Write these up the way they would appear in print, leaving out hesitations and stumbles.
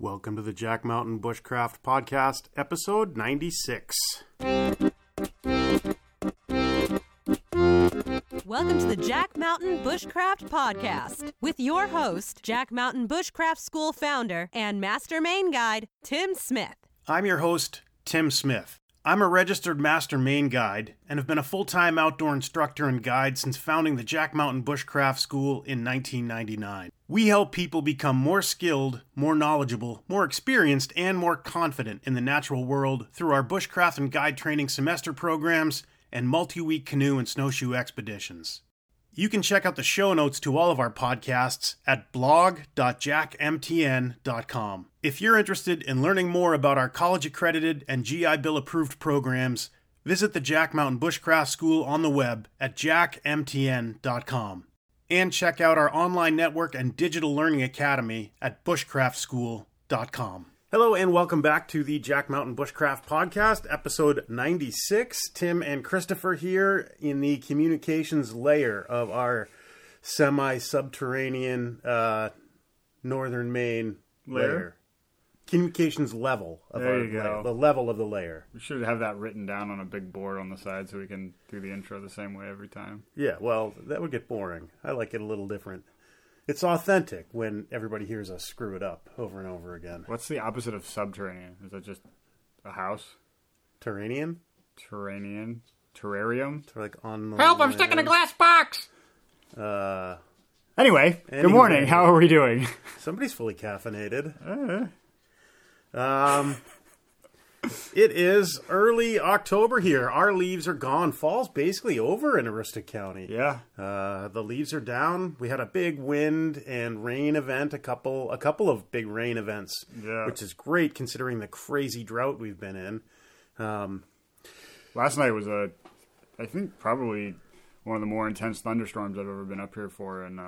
Welcome to the Jack Mountain Bushcraft Podcast, episode 96. Welcome to the Jack Mountain Bushcraft Podcast with your host, Jack Mountain Bushcraft School founder and master main guide, Tim Smith. I'm your host, Tim Smith. I'm a registered master main guide and have been a full-time outdoor instructor and guide since founding the Jack Mountain Bushcraft School in 1999. We help people become more skilled, more knowledgeable, more experienced, and more confident in the natural world through our bushcraft and guide training semester programs and multi-week canoe and snowshoe expeditions. You can check out the show notes to all of our podcasts at blog.jackmtn.com. If you're interested in learning more about our college-accredited and GI Bill-approved programs, visit the Jack Mountain Bushcraft School on the web at jackmtn.com. And check out our online network and digital learning academy at bushcraftschool.com. Hello and welcome back to the Jack Mountain Bushcraft Podcast, episode 96. Tim and Christopher here in the communications layer of our semi-subterranean northern Maine layer. Communications level. There you go. The level of the layer. We should have that written down on a big board on the side so we can do the intro the same way every time. Yeah, well, that would get boring. I like it a little different. It's authentic when everybody hears us screw it up over and over again. What's the opposite of subterranean? Is that just a house? Terranian? Terranian? Terrarium? Like on the Help, I'm stuck in a glass box! Anyway, good morning. How are we doing? Somebody's fully caffeinated. It is early October here. Our leaves are gone. Fall's basically over in Aroostook County. Yeah. The leaves are down. We had a big wind and rain event, a couple of big rain events, which is great considering the crazy drought we've been in. Last night was probably one of the more intense thunderstorms I've ever been up here for, and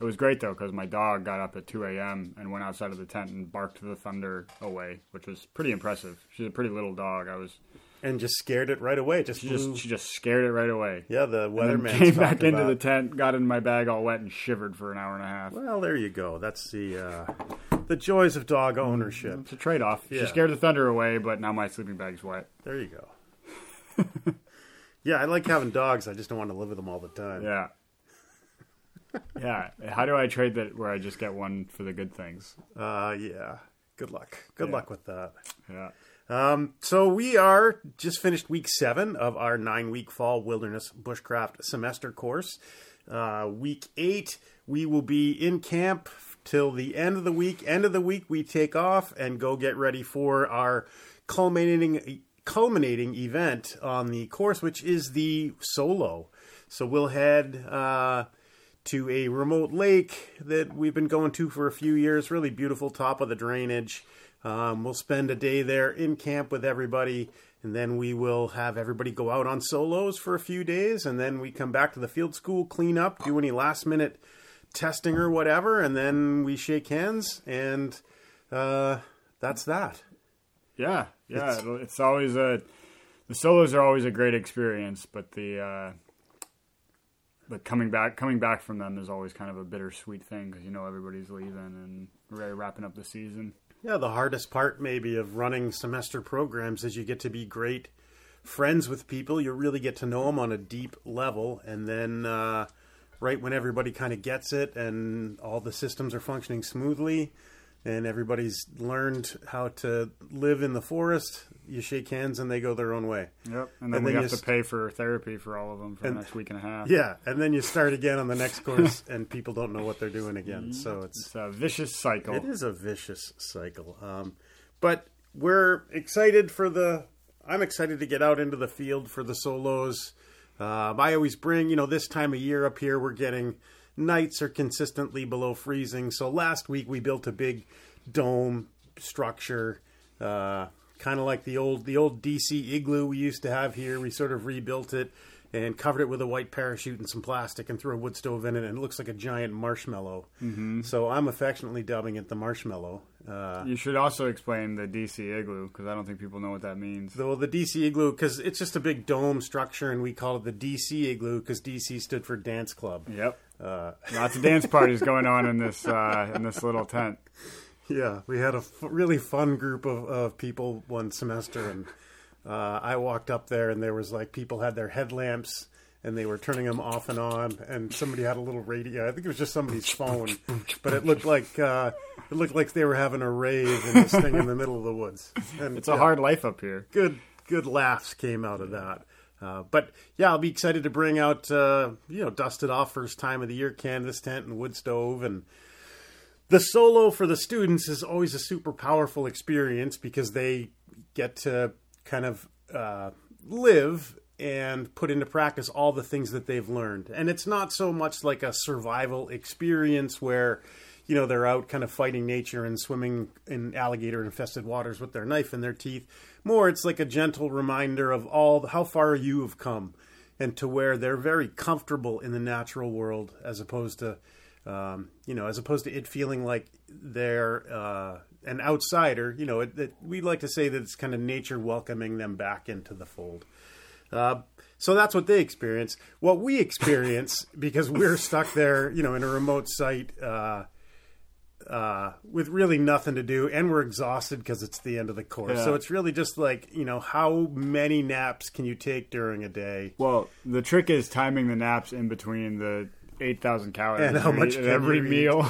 it was great, though, because my dog got up at 2 a.m. and went outside of the tent and barked the thunder away, which was pretty impressive. She's a pretty little dog. And just scared it right away. She just scared it right away. Yeah, the weatherman came back into the tent, got in my bag all wet, and shivered for an hour and a half. Well, there you go. That's the joys of dog ownership. It's a trade-off. Yeah. She scared the thunder away, but now my sleeping bag's wet. There you go. Yeah, I like having dogs. I just don't want to live with them all the time. Yeah. Yeah, how do I trade that where I just get one for the good things? Yeah, good luck. Good luck with that. Yeah. So we are just finished week 7 of our 9-week fall wilderness bushcraft semester course. Week 8, we will be in camp till the end of the week. End of the week, we take off and go get ready for our culminating event on the course, which is the solo. So we'll head to a remote lake that we've been going to for a few years. Really beautiful, top of the drainage. We'll spend a day there in camp with everybody, and then we will have everybody go out on solos for a few days, and then we come back to the field school, clean up, do any last-minute testing or whatever, and then we shake hands, and that's that. Yeah. It's always the solos are always a great experience, but But coming back from them is always kind of a bittersweet thing because, you know, everybody's leaving and really wrapping up the season. Yeah, the hardest part maybe of running semester programs is you get to be great friends with people. You really get to know them on a deep level. And then right when everybody kind of gets it and all the systems are functioning smoothly and everybody's learned how to live in the forest, you shake hands and they go their own way. Yep. And then we have to pay for therapy for all of them for the next week and a half. Yeah. And then you start again on the next course and people don't know what they're doing again. So it's a vicious cycle. It is a vicious cycle. But we're excited I'm excited to get out into the field for the solos. I always bring, this time of year up here, we're getting nights are consistently below freezing. So last week we built a big dome structure, kind of like the old DC igloo we used to have here. We sort of rebuilt it and covered it with a white parachute and some plastic and threw a wood stove in it, and it looks like a giant marshmallow. Mm-hmm. So I'm affectionately dubbing it the marshmallow. You should also explain the DC igloo, because I don't think people know what that means. Well, the DC igloo, because it's just a big dome structure, and we call it the DC igloo because DC stood for dance club. Yep. Lots of dance parties going on in this little tent. Yeah, we had a really fun group of people one semester, and I walked up there, and there was like people had their headlamps, and they were turning them off and on, and somebody had a little radio. I think it was just somebody's phone, but it looked like they were having a rave in this thing in the middle of the woods. And it's a hard life up here. Good laughs came out of that. But yeah, I'll be excited to bring out dusted off first time of the year canvas tent and wood stove, and the solo for the students is always a super powerful experience because they get to kind of live and put into practice all the things that they've learned. And it's not so much like a survival experience where, you know, they're out kind of fighting nature and swimming in alligator infested waters with their knife in their teeth. More, it's like a gentle reminder of how far you have come, and to where they're very comfortable in the natural world, as opposed to, it feeling like they're an outsider. You know, we'd like to say that it's kind of nature welcoming them back into the fold. So that's what they experience. What we experience, because we're stuck there, you know, in a remote site with really nothing to do, and we're exhausted because it's the end of the course. Yeah. So it's really just like, you know, how many naps can you take during a day? Well, the trick is timing the naps in between the 8,000 calories and how much every meal.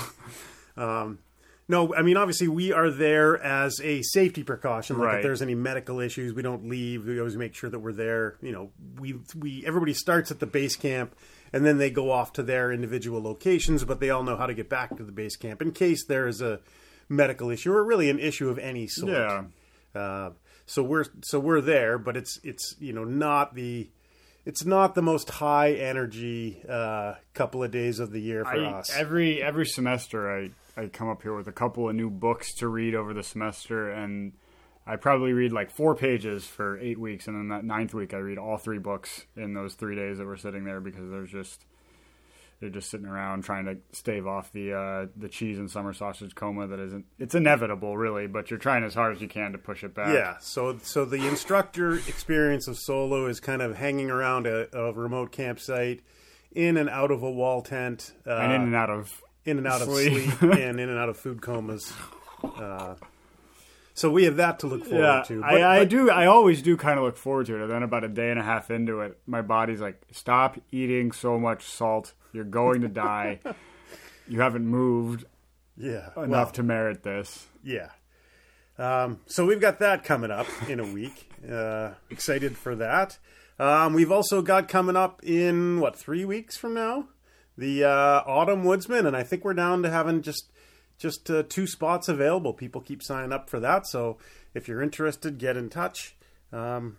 No, I mean, obviously, we are there as a safety precaution. Like, right. If there's any medical issues, we don't leave. We always make sure that we're there. You know, we everybody starts at the base camp, and then they go off to their individual locations, but they all know how to get back to the base camp in case there is a medical issue or really an issue of any sort. Yeah. So we're there, but it's you know, not the most high energy couple of days of the year for us. Every semester, I come up here with a couple of new books to read over the semester, and I probably read like 4 pages for 8 weeks, and then that 9th week I read all 3 books in those 3 days that we're sitting there, because they're just sitting around trying to stave off the cheese and summer sausage coma that isn't. It's inevitable, really, but you're trying as hard as you can to push it back. Yeah. So the instructor experience of solo is kind of hanging around a remote campsite, in and out of a wall tent, and in and out of sleep and in and out of food comas. So we have that to look forward to. But, I always do kind of look forward to it. And then about a day and a half into it, my body's like, stop eating so much salt. You're going to die. You haven't moved enough to merit this. Yeah. So we've got that coming up in a week. Excited for that. We've also got coming up in, 3 weeks from now? The Autumn Woodsman, and I think we're down to having just 2 spots available. People keep signing up for that, so if you're interested, get in touch. And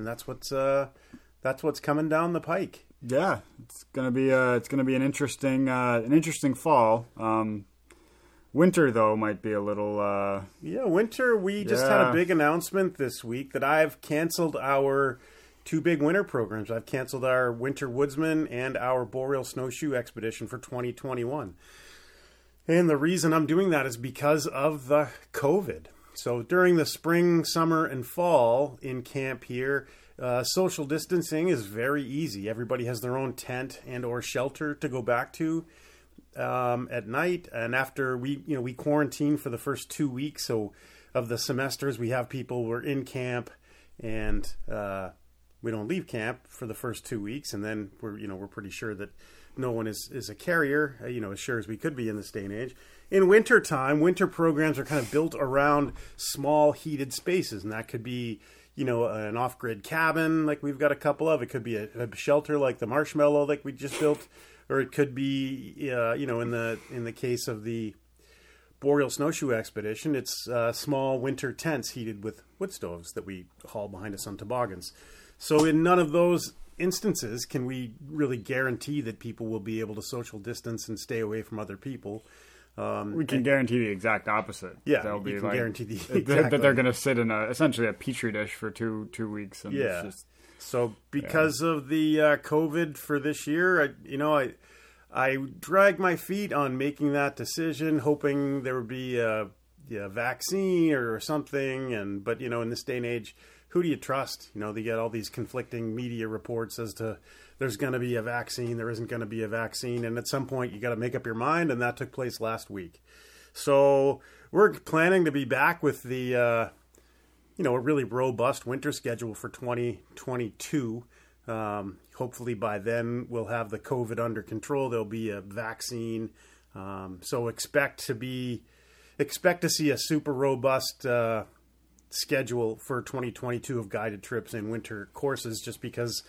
that's what's coming down the pike. Yeah, it's gonna be an interesting fall. Winter though might be a little. Winter. We just had a big announcement this week that I've canceled our 2 big winter programs. I've canceled our Winter Woodsman and our Boreal Snowshoe Expedition for 2021. And the reason I'm doing that is because of the COVID. So during the spring, summer, and fall in camp here, social distancing is very easy. Everybody has their own tent and or shelter to go back to at night. And after we quarantined for the first 2 weeks. So of the semesters, we have people were in camp and, we don't leave camp for the first 2 weeks, and then we're pretty sure that no one is a carrier, as sure as we could be in this day and age. In wintertime, winter programs are kind of built around small heated spaces, and that could be, an off-grid cabin like we've got a couple of. It could be a shelter like the Marshmallow like we just built, or it could be, in the case of the Boreal Snowshoe Expedition, it's small winter tents heated with wood stoves that we haul behind us on toboggans. So in none of those instances can we really guarantee that people will be able to social distance and stay away from other people. We can guarantee the exact opposite. Yeah, that they're going to sit in essentially a petri dish for two weeks. And yeah. Because of the COVID for this year, I dragged my feet on making that decision, hoping there would be a vaccine or something. But in this day and age, who do you trust? They get all these conflicting media reports as to there's going to be a vaccine, there isn't going to be a vaccine. And at some point you got to make up your mind. And that took place last week. So we're planning to be back with the, a really robust winter schedule for 2022. Hopefully by then we'll have the COVID under control. There'll be a vaccine. So expect to see a super robust schedule for 2022 of guided trips and winter courses, just because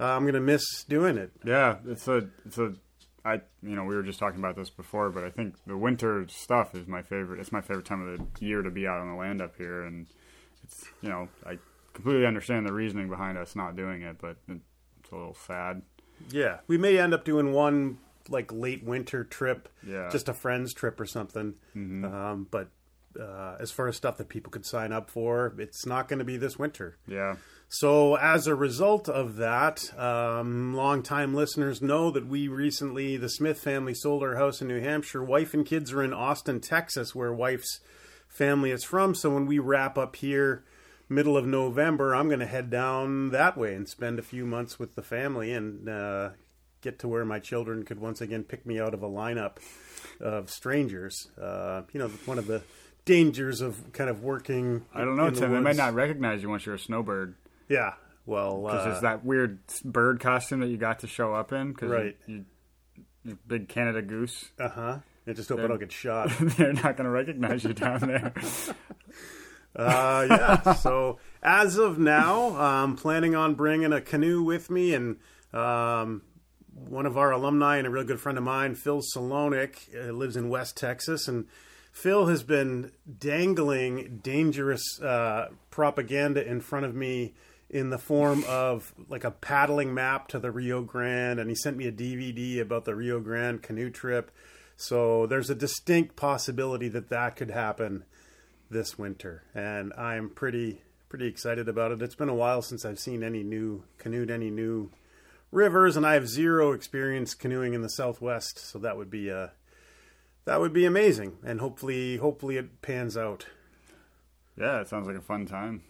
I'm going to miss doing it. Yeah, we were just talking about this before, but I think the winter stuff is my favorite. It's my favorite time of the year to be out on the land up here, and it's, I completely understand the reasoning behind us not doing it, but it's a little sad. Yeah, we may end up doing one late winter trip, just a friend's trip or something. Mm-hmm. But as far as stuff that people could sign up for, it's not going to be this winter. Yeah. So as a result of that, longtime listeners know that we recently, the Smith family, sold our house in New Hampshire. Wife and kids are in Austin, Texas, where wife's family is from. So when we wrap up here, middle of November, I'm going to head down that way and spend a few months with the family and get to where my children could once again pick me out of a lineup of strangers. One of the dangers of kind of working. I don't know, Tim. They might not recognize you once you're a snowbird. Yeah. Well, because it's that weird bird costume that you got to show up in. Cause right. You big Canada goose. Uh huh. I just hope I don't get shot. They're not going to recognize you down there. So as of now, I'm planning on bringing a canoe with me, and one of our alumni and a real good friend of mine, Phil Salonik, lives in West Texas, and Phil has been dangling dangerous propaganda in front of me in the form of a paddling map to the Rio Grande, and he sent me a DVD about the Rio Grande canoe trip. So there's a distinct possibility that could happen this winter, and I'm pretty excited about it. It's been a while since I've seen any new rivers, and I have zero experience canoeing in the Southwest, so that would be amazing, and hopefully it pans out. Yeah, it sounds like a fun time.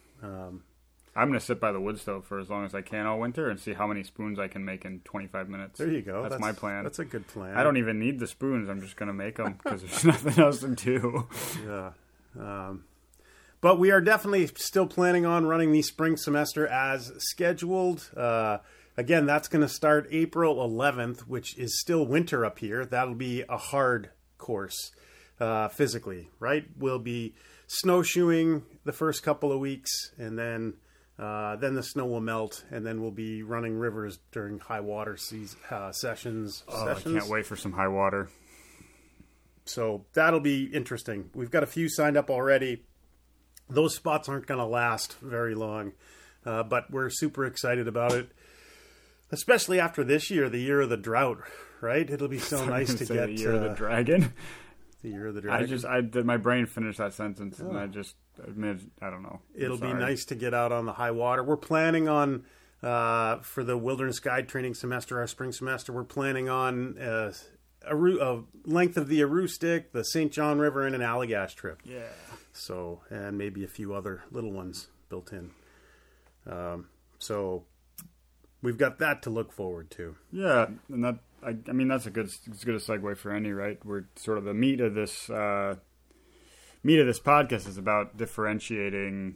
I'm going to sit by the wood stove for as long as I can all winter and see how many spoons I can make in 25 minutes. There you go. That's my plan. That's a good plan. I don't even need the spoons. I'm just going to make them because there's nothing else to do. Yeah. But we are definitely still planning on running the spring semester as scheduled. Again, that's going to start April 11th, which is still winter up here. That'll be a hard course physically, right? We'll be snowshoeing the first couple of weeks, and then the snow will melt, and then we'll be running rivers during high water sessions. Oh, I can't wait for some high water. So that'll be interesting. We've got a few signed up already. Those spots aren't going to last very long, but we're super excited about it. Especially after this year, the year of the drought, right? It'll be so nice to get the year of the dragon. The year of the dragon. My brain finished that sentence, and I just admitted, I don't know. It'll be nice to get out on the high water. We're planning on for the wilderness guide training semester, our spring semester. We're planning on a length of the Aroostook, the St. John River, and an Allagash trip. Yeah. So, and maybe a few other little ones built in. We've got that to look forward to. Yeah, and that that's as good a segue for any, right? We're sort of the meat of this podcast is about differentiating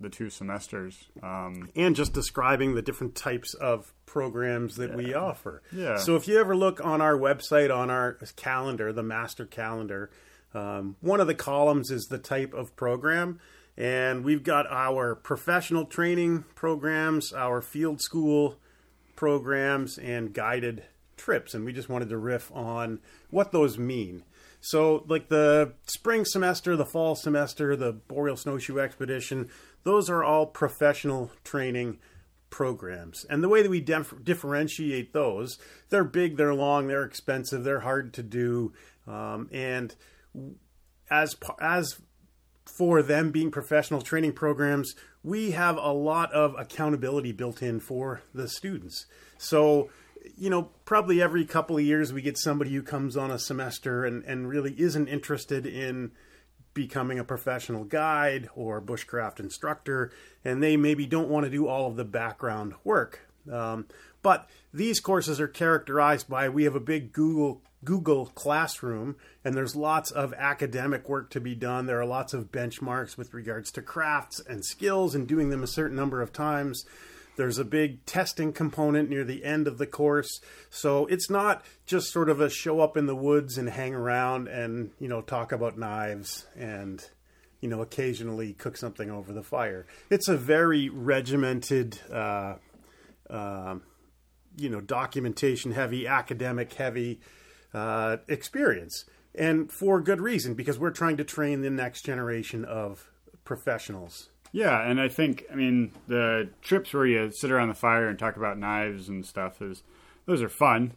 the two semesters and just describing the different types of programs that we offer. Yeah. So if you ever look on our website, on our calendar, the master calendar, one of the columns is the type of program. And we've got our professional training programs, our field school programs, and guided trips. And we just wanted to riff on what those mean. So the spring semester, the fall semester, the Boreal Snowshoe Expedition, those are all professional training programs. And the way that we differentiate those, they're big, they're long, they're expensive, they're hard to do. And as for them being professional training programs, we have a lot of accountability built in for the students. So, probably every couple of years we get somebody who comes on a semester and really isn't interested in becoming a professional guide or bushcraft instructor, and they maybe don't want to do all of the background work. But these courses are characterized by, we have a big Google Google Classroom, and there's lots of academic work to be done. There are lots of benchmarks with regards to crafts and skills and doing them a certain number of times. There's a big testing component near the end of the course. So it's not just sort of a show up in the woods and hang around and, you know, talk about knives and, you know, occasionally cook something over the fire. It's a very regimented, you know, documentation heavy, academic heavy experience. And for good reason, because we're trying to train the next generation of professionals. Yeah, and I think, I mean, the trips where you sit around the fire and talk about knives and stuff, is those are fun.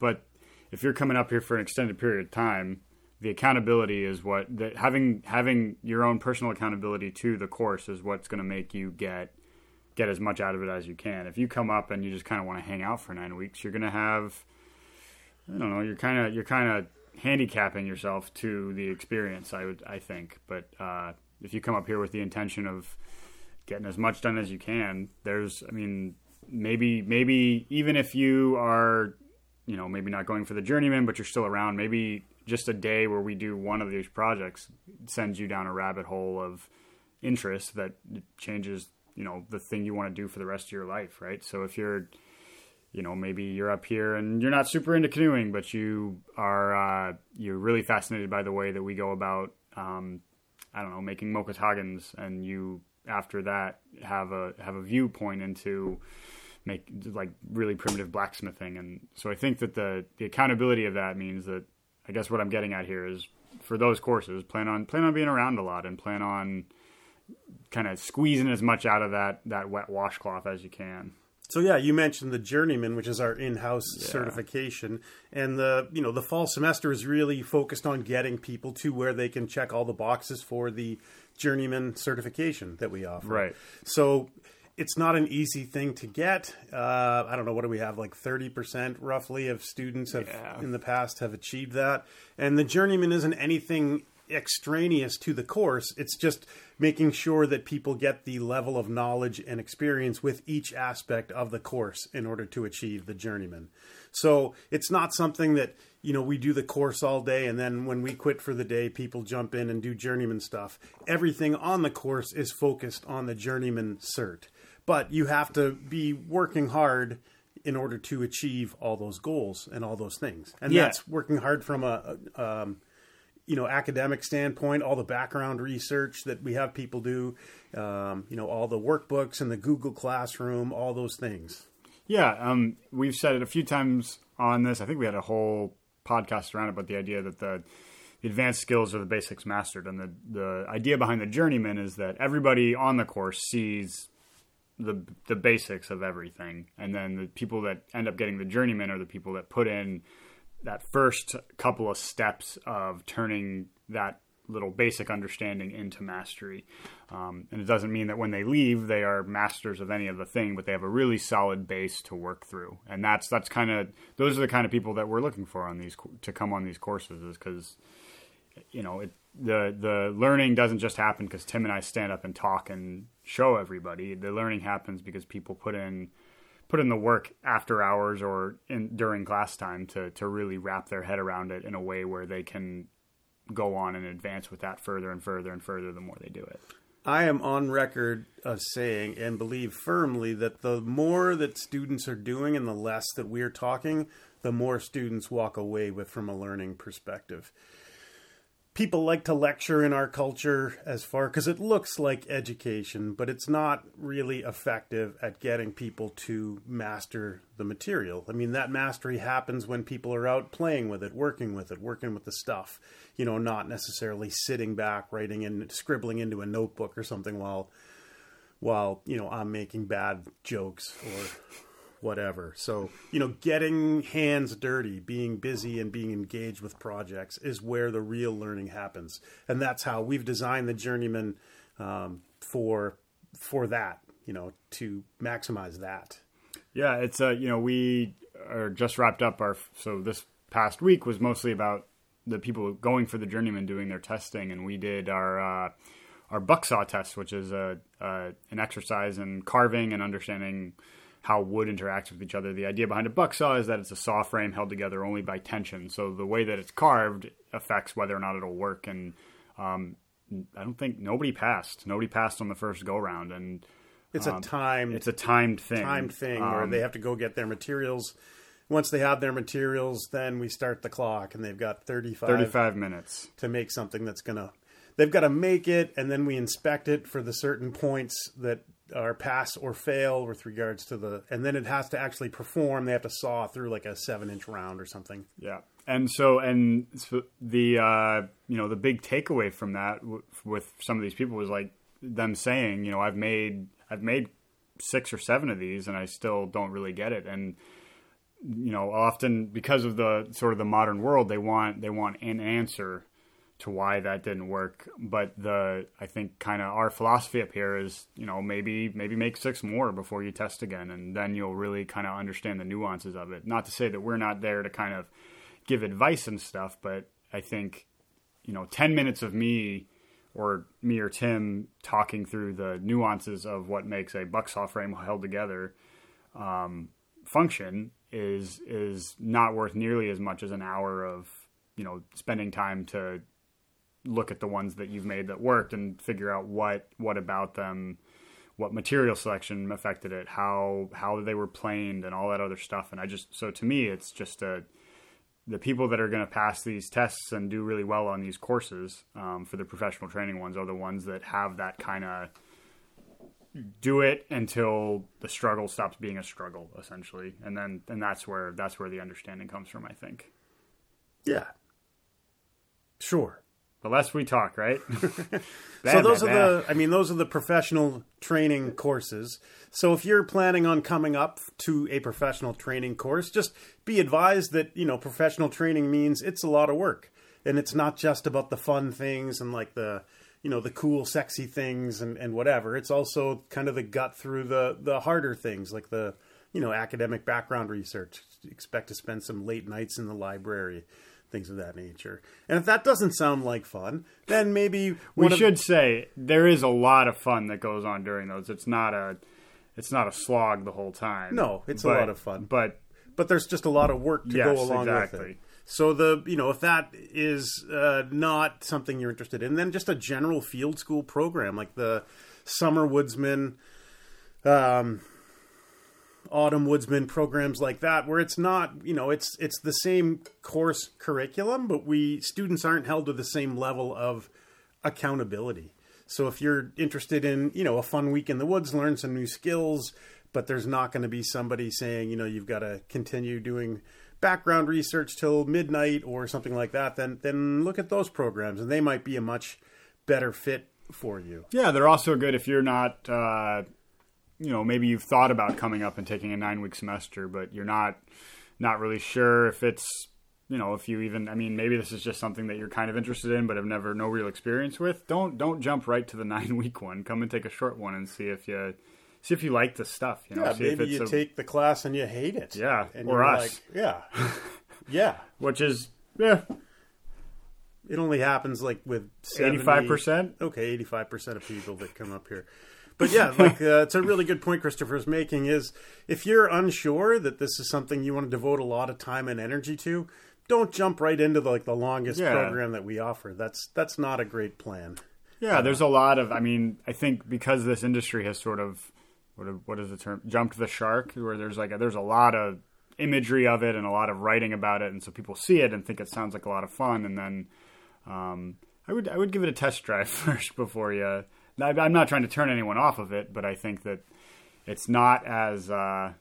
But if you're coming up here for an extended period of time, the accountability is what – having your own personal accountability to the course is what's going to make you get as much out of it as you can. If you come up and you just kind of want to hang out for 9 weeks, you're going to have – I don't know, you're kind of handicapping yourself to the experience, I think. But if you come up here with the intention of getting as much done as you can, there's, I mean, maybe even if you are, you know, maybe not going for the journeyman, but you're still around, maybe just a day where we do one of these projects sends you down a rabbit hole of interest that changes, you know, the thing you want to do for the rest of your life, right? So if you're, you know, maybe you're up here and you're not super into canoeing, but you are, you're really fascinated by the way that we go about, I don't know, making mokotogens, and you after that have a viewpoint into really primitive blacksmithing. And so I think that the accountability of that means that, I guess what I'm getting at here is, for those courses, plan on being around a lot and plan on kind of squeezing as much out of that wet washcloth as you can. So yeah, you mentioned the journeyman, which is our in-house certification, and the fall semester is really focused on getting people to where they can check all the boxes for the journeyman certification that we offer. Right. So it's not an easy thing to get. I don't know, what do we have, like 30% roughly of students in the past have achieved that, and the journeyman isn't anything extraneous to the course. It's just making sure that people get the level of knowledge and experience with each aspect of the course in order to achieve the journeyman. So it's not something that, you know, we do the course all day and then when we quit for the day, people jump in and do journeyman stuff. Everything on the course is focused on the journeyman cert, but you have to be working hard in order to achieve all those goals and all those things. And that's working hard from a academic standpoint, all the background research that we have people do, all the workbooks and the Google Classroom, all those things. Yeah. We've said it a few times on this. I think we had a whole podcast around it, but the idea that the advanced skills are the basics mastered. And the idea behind the journeyman is that everybody on the course sees the basics of everything. And then the people that end up getting the journeyman are the people that put in that first couple of steps of turning that little basic understanding into mastery. And it doesn't mean that when they leave, they are masters of any of the thing, but they have a really solid base to work through. And that's kind of, those are the kind of people that we're looking for on these, to come on these courses, is because, you know, the learning doesn't just happen because Tim and I stand up and talk and show everybody. The learning happens because people put in the work after hours or during class time to really wrap their head around it in a way where they can go on and advance with that further and further and further the more they do it. I am on record of saying and believe firmly that the more that students are doing and the less that we're talking, the more students walk away with from a learning perspective. People like to lecture in our culture as far, because it looks like education, but it's not really effective at getting people to master the material. I mean, that mastery happens when people are out playing with it, working with the stuff, you know, not necessarily sitting back, writing and scribbling into a notebook or something while, you know, I'm making bad jokes or whatever. So, you know, getting hands dirty, being busy and being engaged with projects is where the real learning happens. And that's how we've designed the journeyman for that, you know, to maximize that. Yeah, it's we are just wrapped up so this past week was mostly about the people going for the journeyman doing their testing, and we did our bucksaw test, which is an exercise in carving and understanding how wood interacts with each other. The idea behind a buck saw is that it's a saw frame held together only by tension. So the way that it's carved affects whether or not it'll work. And I don't think nobody passed. Nobody passed on the first go round. And it's a timed thing where they have to go get their materials. Once they have their materials, then we start the clock, and they've got 35 minutes to make something that's going to, they've got to make it. And then we inspect it for the certain points that are pass or fail with regards to the, and then it has to actually perform. They have to saw through like a 7-inch round or something. Yeah. And so the, the big takeaway from that with some of these people was like them saying, you know, I've made 6 or 7 of these and I still don't really get it. And, you know, often because of the sort of the modern world, they want an answer to why that didn't work. But I think kind of our philosophy up here is, you know, maybe make 6 more before you test again. And then you'll really kind of understand the nuances of it. Not to say that we're not there to kind of give advice and stuff, but I think, you know, 10 minutes of me or Tim talking through the nuances of what makes a buck saw frame held together function is not worth nearly as much as an hour of, you know, spending time to look at the ones that you've made that worked and figure out what about them, what material selection affected it, how they were planed and all that other stuff. And so to me, it's just the people that are going to pass these tests and do really well on these courses for the professional training ones are the ones that have that kind of do it until the struggle stops being a struggle, essentially. And then, that's where the understanding comes from, I think. Yeah, sure. The less we talk, right? Those are the professional training courses. So if you're planning on coming up to a professional training course, just be advised that, you know, professional training means it's a lot of work, and it's not just about the fun things and like the, you know, the cool, sexy things and whatever. It's also kind of the gut through the harder things, like the, you know, academic background research. Expect to spend some late nights in the library, things of that nature. And if that doesn't sound like fun, then maybe we should say there is a lot of fun that goes on during those. It's not a slog the whole time. No, it's a lot of fun. But there's just a lot of work to go along with it. So if that is not something you're interested in, then just a general field school program like the summer woodsman, autumn woodsman programs like that, where it's not, you know, it's the same course curriculum, but students aren't held to the same level of accountability. So if you're interested in, you know, a fun week in the woods, learn some new skills, but there's not going to be somebody saying, you know, you've got to continue doing background research till midnight or something like that, then look at those programs, and they might be a much better fit for you. Yeah, they're also good if you're not, maybe you've thought about coming up and taking a 9-week semester, but you're not really sure if it's, you know, if you even, I mean, maybe this is just something that you're kind of interested in, but have no real experience with. Don't jump right to the 9-week one. Come and take a short one and see if you like the stuff, you know. Yeah, maybe you take the class and you hate it. Yeah, and or us. Like, yeah, yeah. Which is, yeah. It only happens like with 85%. Okay, 85% of people that come up here. But yeah, like it's a really good point Christopher's making is if you're unsure that this is something you want to devote a lot of time and energy to, don't jump right into the longest program that we offer. That's not a great plan. Yeah, there's a lot of, I mean, I think because this industry has sort of, what is the term? Jumped the shark, where there's a lot of imagery of it and a lot of writing about it. And so people see it and think it sounds like a lot of fun. And then I would give it a test drive first before you. I'm not trying to turn anyone off of it, but I think that it's not as, there's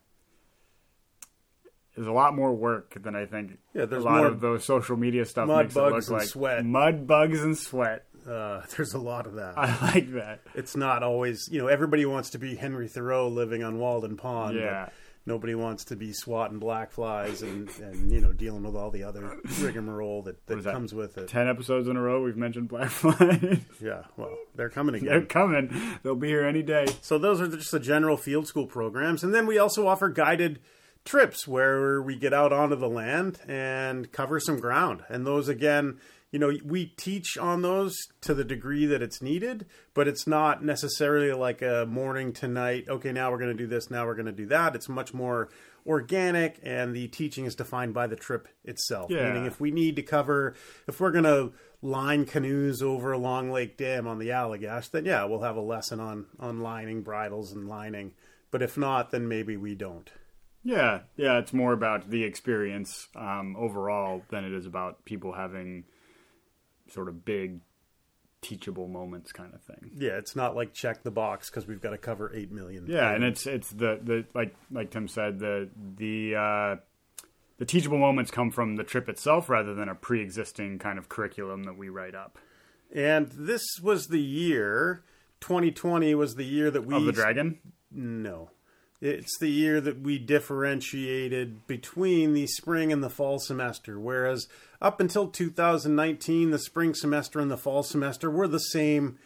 a lot more work than I think. Yeah, there's a lot of those social media stuff makes it look like sweat. Mud, bugs, and sweat. There's a lot of that. I like that. It's not always, you know, everybody wants to be Henry Thoreau living on Walden Pond. Yeah. Nobody wants to be swatting black flies and you know, dealing with all the other rigmarole that comes with it. 10 episodes in a row we've mentioned black flies. Yeah, well, they're coming again. They're coming. They'll be here any day. So those are just the general field school programs. And then we also offer guided trips where we get out onto the land and cover some ground. And those, again, you know, we teach on those to the degree that it's needed, but it's not necessarily like a morning to night, okay, now we're going to do this, now we're going to do that. It's much more organic, and the teaching is defined by the trip itself. Yeah. Meaning if we need to cover, if we're going to line canoes over along Lake Dam on the Allagash, then yeah, we'll have a lesson on lining bridles and lining. But if not, then maybe we don't. Yeah. Yeah. It's more about the experience overall than it is about people having sort of big teachable moments kind of thing. Yeah. It's not like check the box because we've got to cover 8 million. Yeah. Things. And it's the, like Tim said, the teachable moments come from the trip itself rather than a pre-existing kind of curriculum that we write up. And this was the year, 2020 was the year that we... Of the dragon? No. It's the year that we differentiated between the spring and the fall semester, whereas up until 2019, the spring semester and the fall semester were the same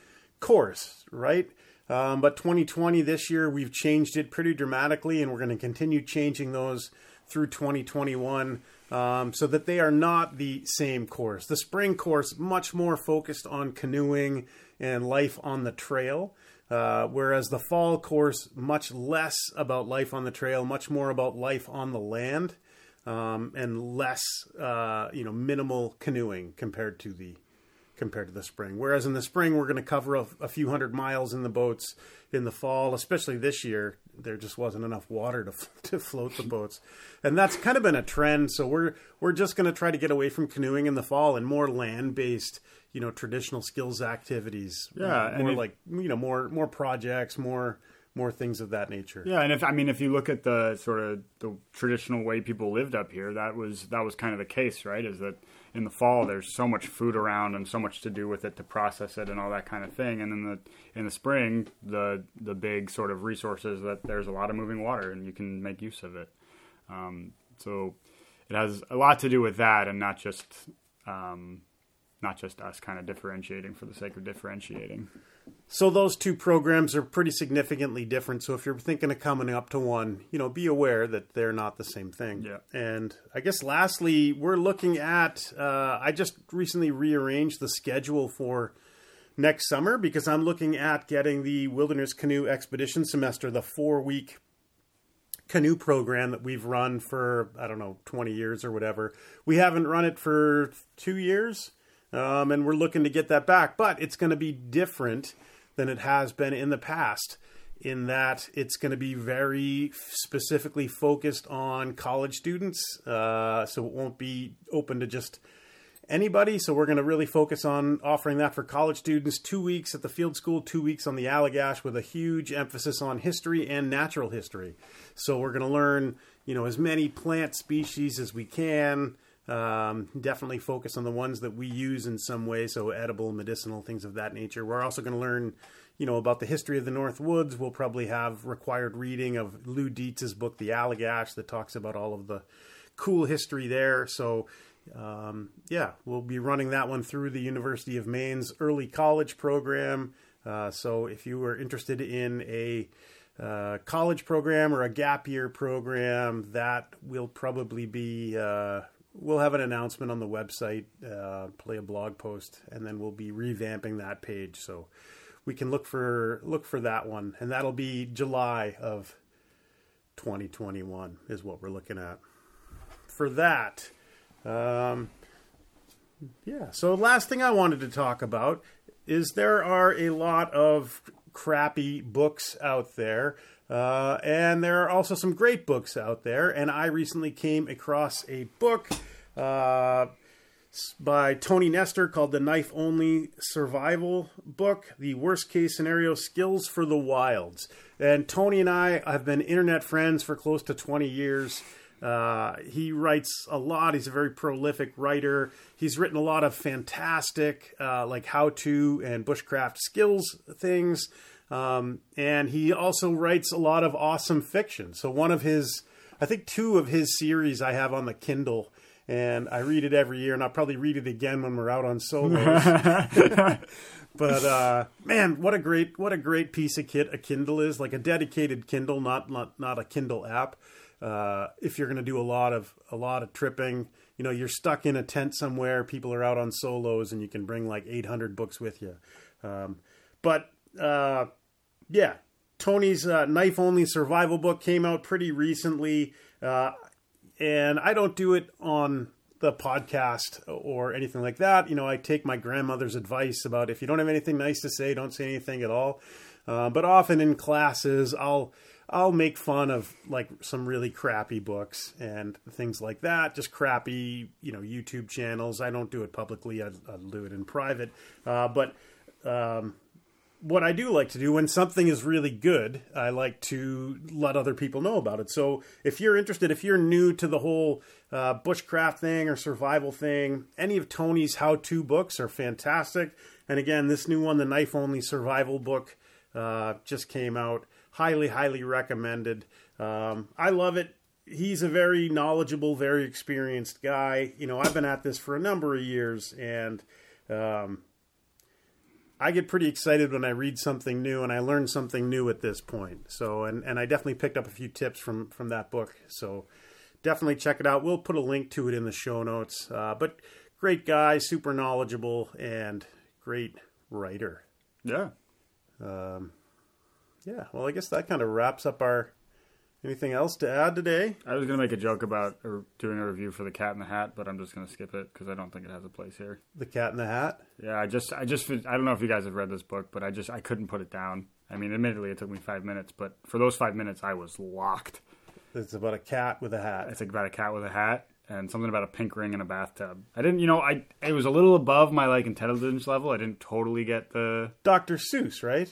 course, right? But 2020, this year, we've changed it pretty dramatically, and we're going to continue changing those through 2021, so that they are not the same course. The spring course, much more focused on canoeing and life on the trail, whereas the fall course, much less about life on the trail, much more about life on the land, and less, minimal canoeing compared to the spring. Whereas in the spring, we're going to cover a few hundred miles in the boats. In the fall, especially this year, there just wasn't enough water to float the boats. And that's kind of been a trend. So we're just going to try to get away from canoeing in the fall and more land-based, traditional skills activities. Yeah. More more projects, more things of that nature. Yeah. And if you look at the sort of the traditional way people lived up here, that was kind of the case, right? Is that in the fall, there's so much food around and so much to do with it to process it and all that kind of thing. And in the spring, the big sort of resources that there's a lot of moving water and you can make use of it. So it has a lot to do with that and not just us kind of differentiating for the sake of differentiating. So those two programs are pretty significantly different. So if you're thinking of coming up to one, be aware that they're not the same thing. Yeah. And I guess lastly, we're looking at, I just recently rearranged the schedule for next summer because I'm looking at getting the Wilderness Canoe Expedition Semester, the 4-week canoe program that we've run for, 20 years or whatever. We haven't run it for 2 years. And we're looking to get that back, but it's going to be different than it has been in the past in that it's going to be very specifically focused on college students. So it won't be open to just anybody. So we're going to really focus on offering that for college students, 2 weeks at the field school, 2 weeks on the Allagash with a huge emphasis on history and natural history. So we're going to learn, as many plant species as we can. Definitely focus on the ones that we use in some way, so edible, medicinal, things of that nature. We're also going to learn, about the history of the North Woods. We'll probably have required reading of Lou Dietz's book, The Allagash, that talks about all of the cool history there. So, we'll be running that one through the University of Maine's early college program. So if you were interested in a college program or a gap year program, that will probably be... We'll have an announcement on the website, play a blog post, and then we'll be revamping that page. So we can look for that one. And that'll be July of 2021 is what we're looking at for that. So last thing I wanted to talk about is there are a lot of crappy books out there. And there are also some great books out there. And I recently came across a book by Tony Nester called The Knife Only Survival Book: The Worst Case Scenario Skills for the Wilds. And Tony and I have been internet friends for close to 20 years. He writes a lot. He's a very prolific writer. He's written a lot of fantastic how-to and bushcraft skills things. And he also writes a lot of awesome fiction. So one of his, I think two of his series I have on the Kindle, and I read it every year, and I'll probably read it again when we're out on solos. But man, what a great piece of kit a Kindle is, like a dedicated Kindle, not a Kindle app. If you're going to do a lot of tripping, you know, you're stuck in a tent somewhere, people are out on solos, and you can bring like 800 books with you. Yeah, Tony's Knife Only Survival Book came out pretty recently, and I don't do it on the podcast or anything like that. You know, I take my grandmother's advice about if you don't have anything nice to say, don't say anything at all. But often in classes, I'll make fun of like some really crappy books and things like that. Just crappy, you know, YouTube channels. I don't do it publicly. I'll do it in private. What I do like to do when something is really good, I like to let other people know about it. So if you're interested, if you're new to the whole bushcraft thing or survival thing, any of Tony's how-to books are fantastic. And again, this new one, The Knife Only Survival Book, just came out. Highly, highly recommended. I love it. He's a very knowledgeable, very experienced guy. You know, I've been at this for a number of years, and I get pretty excited when I read something new, and I learn something new at this point. So, and I definitely picked up a few tips from that book. So definitely check it out. We'll put a link to it in the show notes. But great guy, super knowledgeable, and great writer. Yeah. Yeah. Well, I guess that kind of wraps up our... Anything else to add today? I was going to make a joke about doing a review for The Cat in the Hat, but I'm just going to skip it because I don't think it has a place here. The Cat in the Hat? Yeah, I don't know if you guys have read this book, but I couldn't put it down. I mean, admittedly, it took me 5 minutes, but for those 5 minutes, I was locked. It's about a cat with a hat. It's about a cat with a hat and something about a pink ring in a bathtub. It was a little above my, like, intelligence level. I didn't totally get the... Dr. Seuss, right?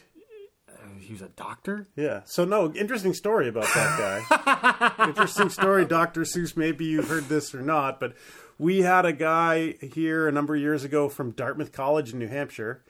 He was a doctor? Yeah. So, no, interesting story about that guy. Interesting story, Dr. Seuss. Maybe you heard this or not, but we had a guy here a number of years ago from Dartmouth College in New Hampshire,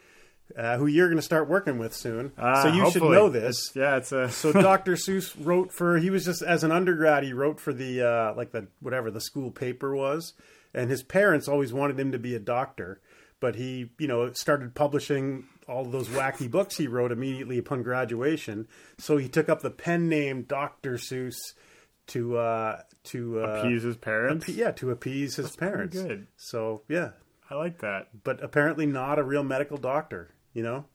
who you're going to start working with soon. So you hopefully. Should know this. So Dr. Seuss wrote for, he was just, as an undergrad, he wrote for the, whatever the school paper was. And his parents always wanted him to be a doctor, but he, you know, started publishing all those wacky books he wrote immediately upon graduation. So he took up the pen name Dr. Seuss to appease his parents. To appease his parents. Good. So yeah, I like that. But apparently not a real medical doctor. You know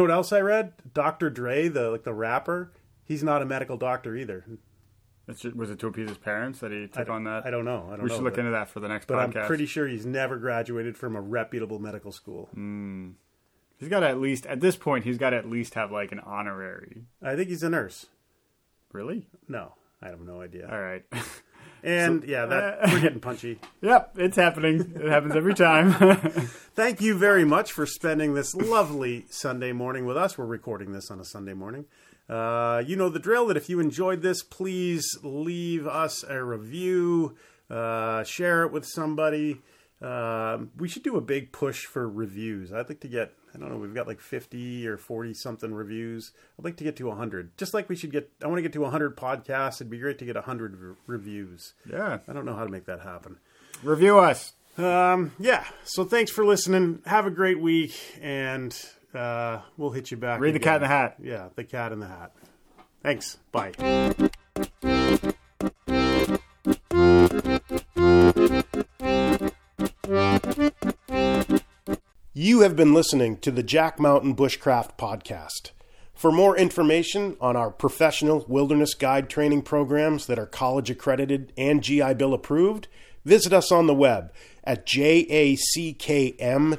what else I read? Dr. Dre, the rapper. He's not a medical doctor either. Was it to appease his parents that he took on that? I don't know. We should look into that for the next podcast. But I'm pretty sure he's never graduated from a reputable medical school. Hmm. He's got to at least, at this point, have like an honorary. I think he's a nurse. Really? No, I have no idea. All right. And we're getting punchy. Yep, it's happening. It happens every time. Thank you very much for spending this lovely Sunday morning with us. We're recording this on a Sunday morning. You know the drill, that if you enjoyed this, please leave us a review, share it with somebody. We should do a big push for reviews. I'd like to get, I don't know, we've got like 50 or 40 something reviews. I'd like to get to 100. Just like I want to get to 100 podcasts. It'd be great to get 100 reviews. Yeah. I don't know how to make that happen. Review us. Yeah. So thanks for listening. Have a great week, and we'll hit you back. Read again. The Cat in the Hat. Yeah, The Cat in the Hat. Thanks. Bye. You have been listening to the Jack Mountain Bushcraft Podcast. For more information on our professional wilderness guide training programs that are college accredited and GI Bill approved, visit us on the web at jackmtn.com.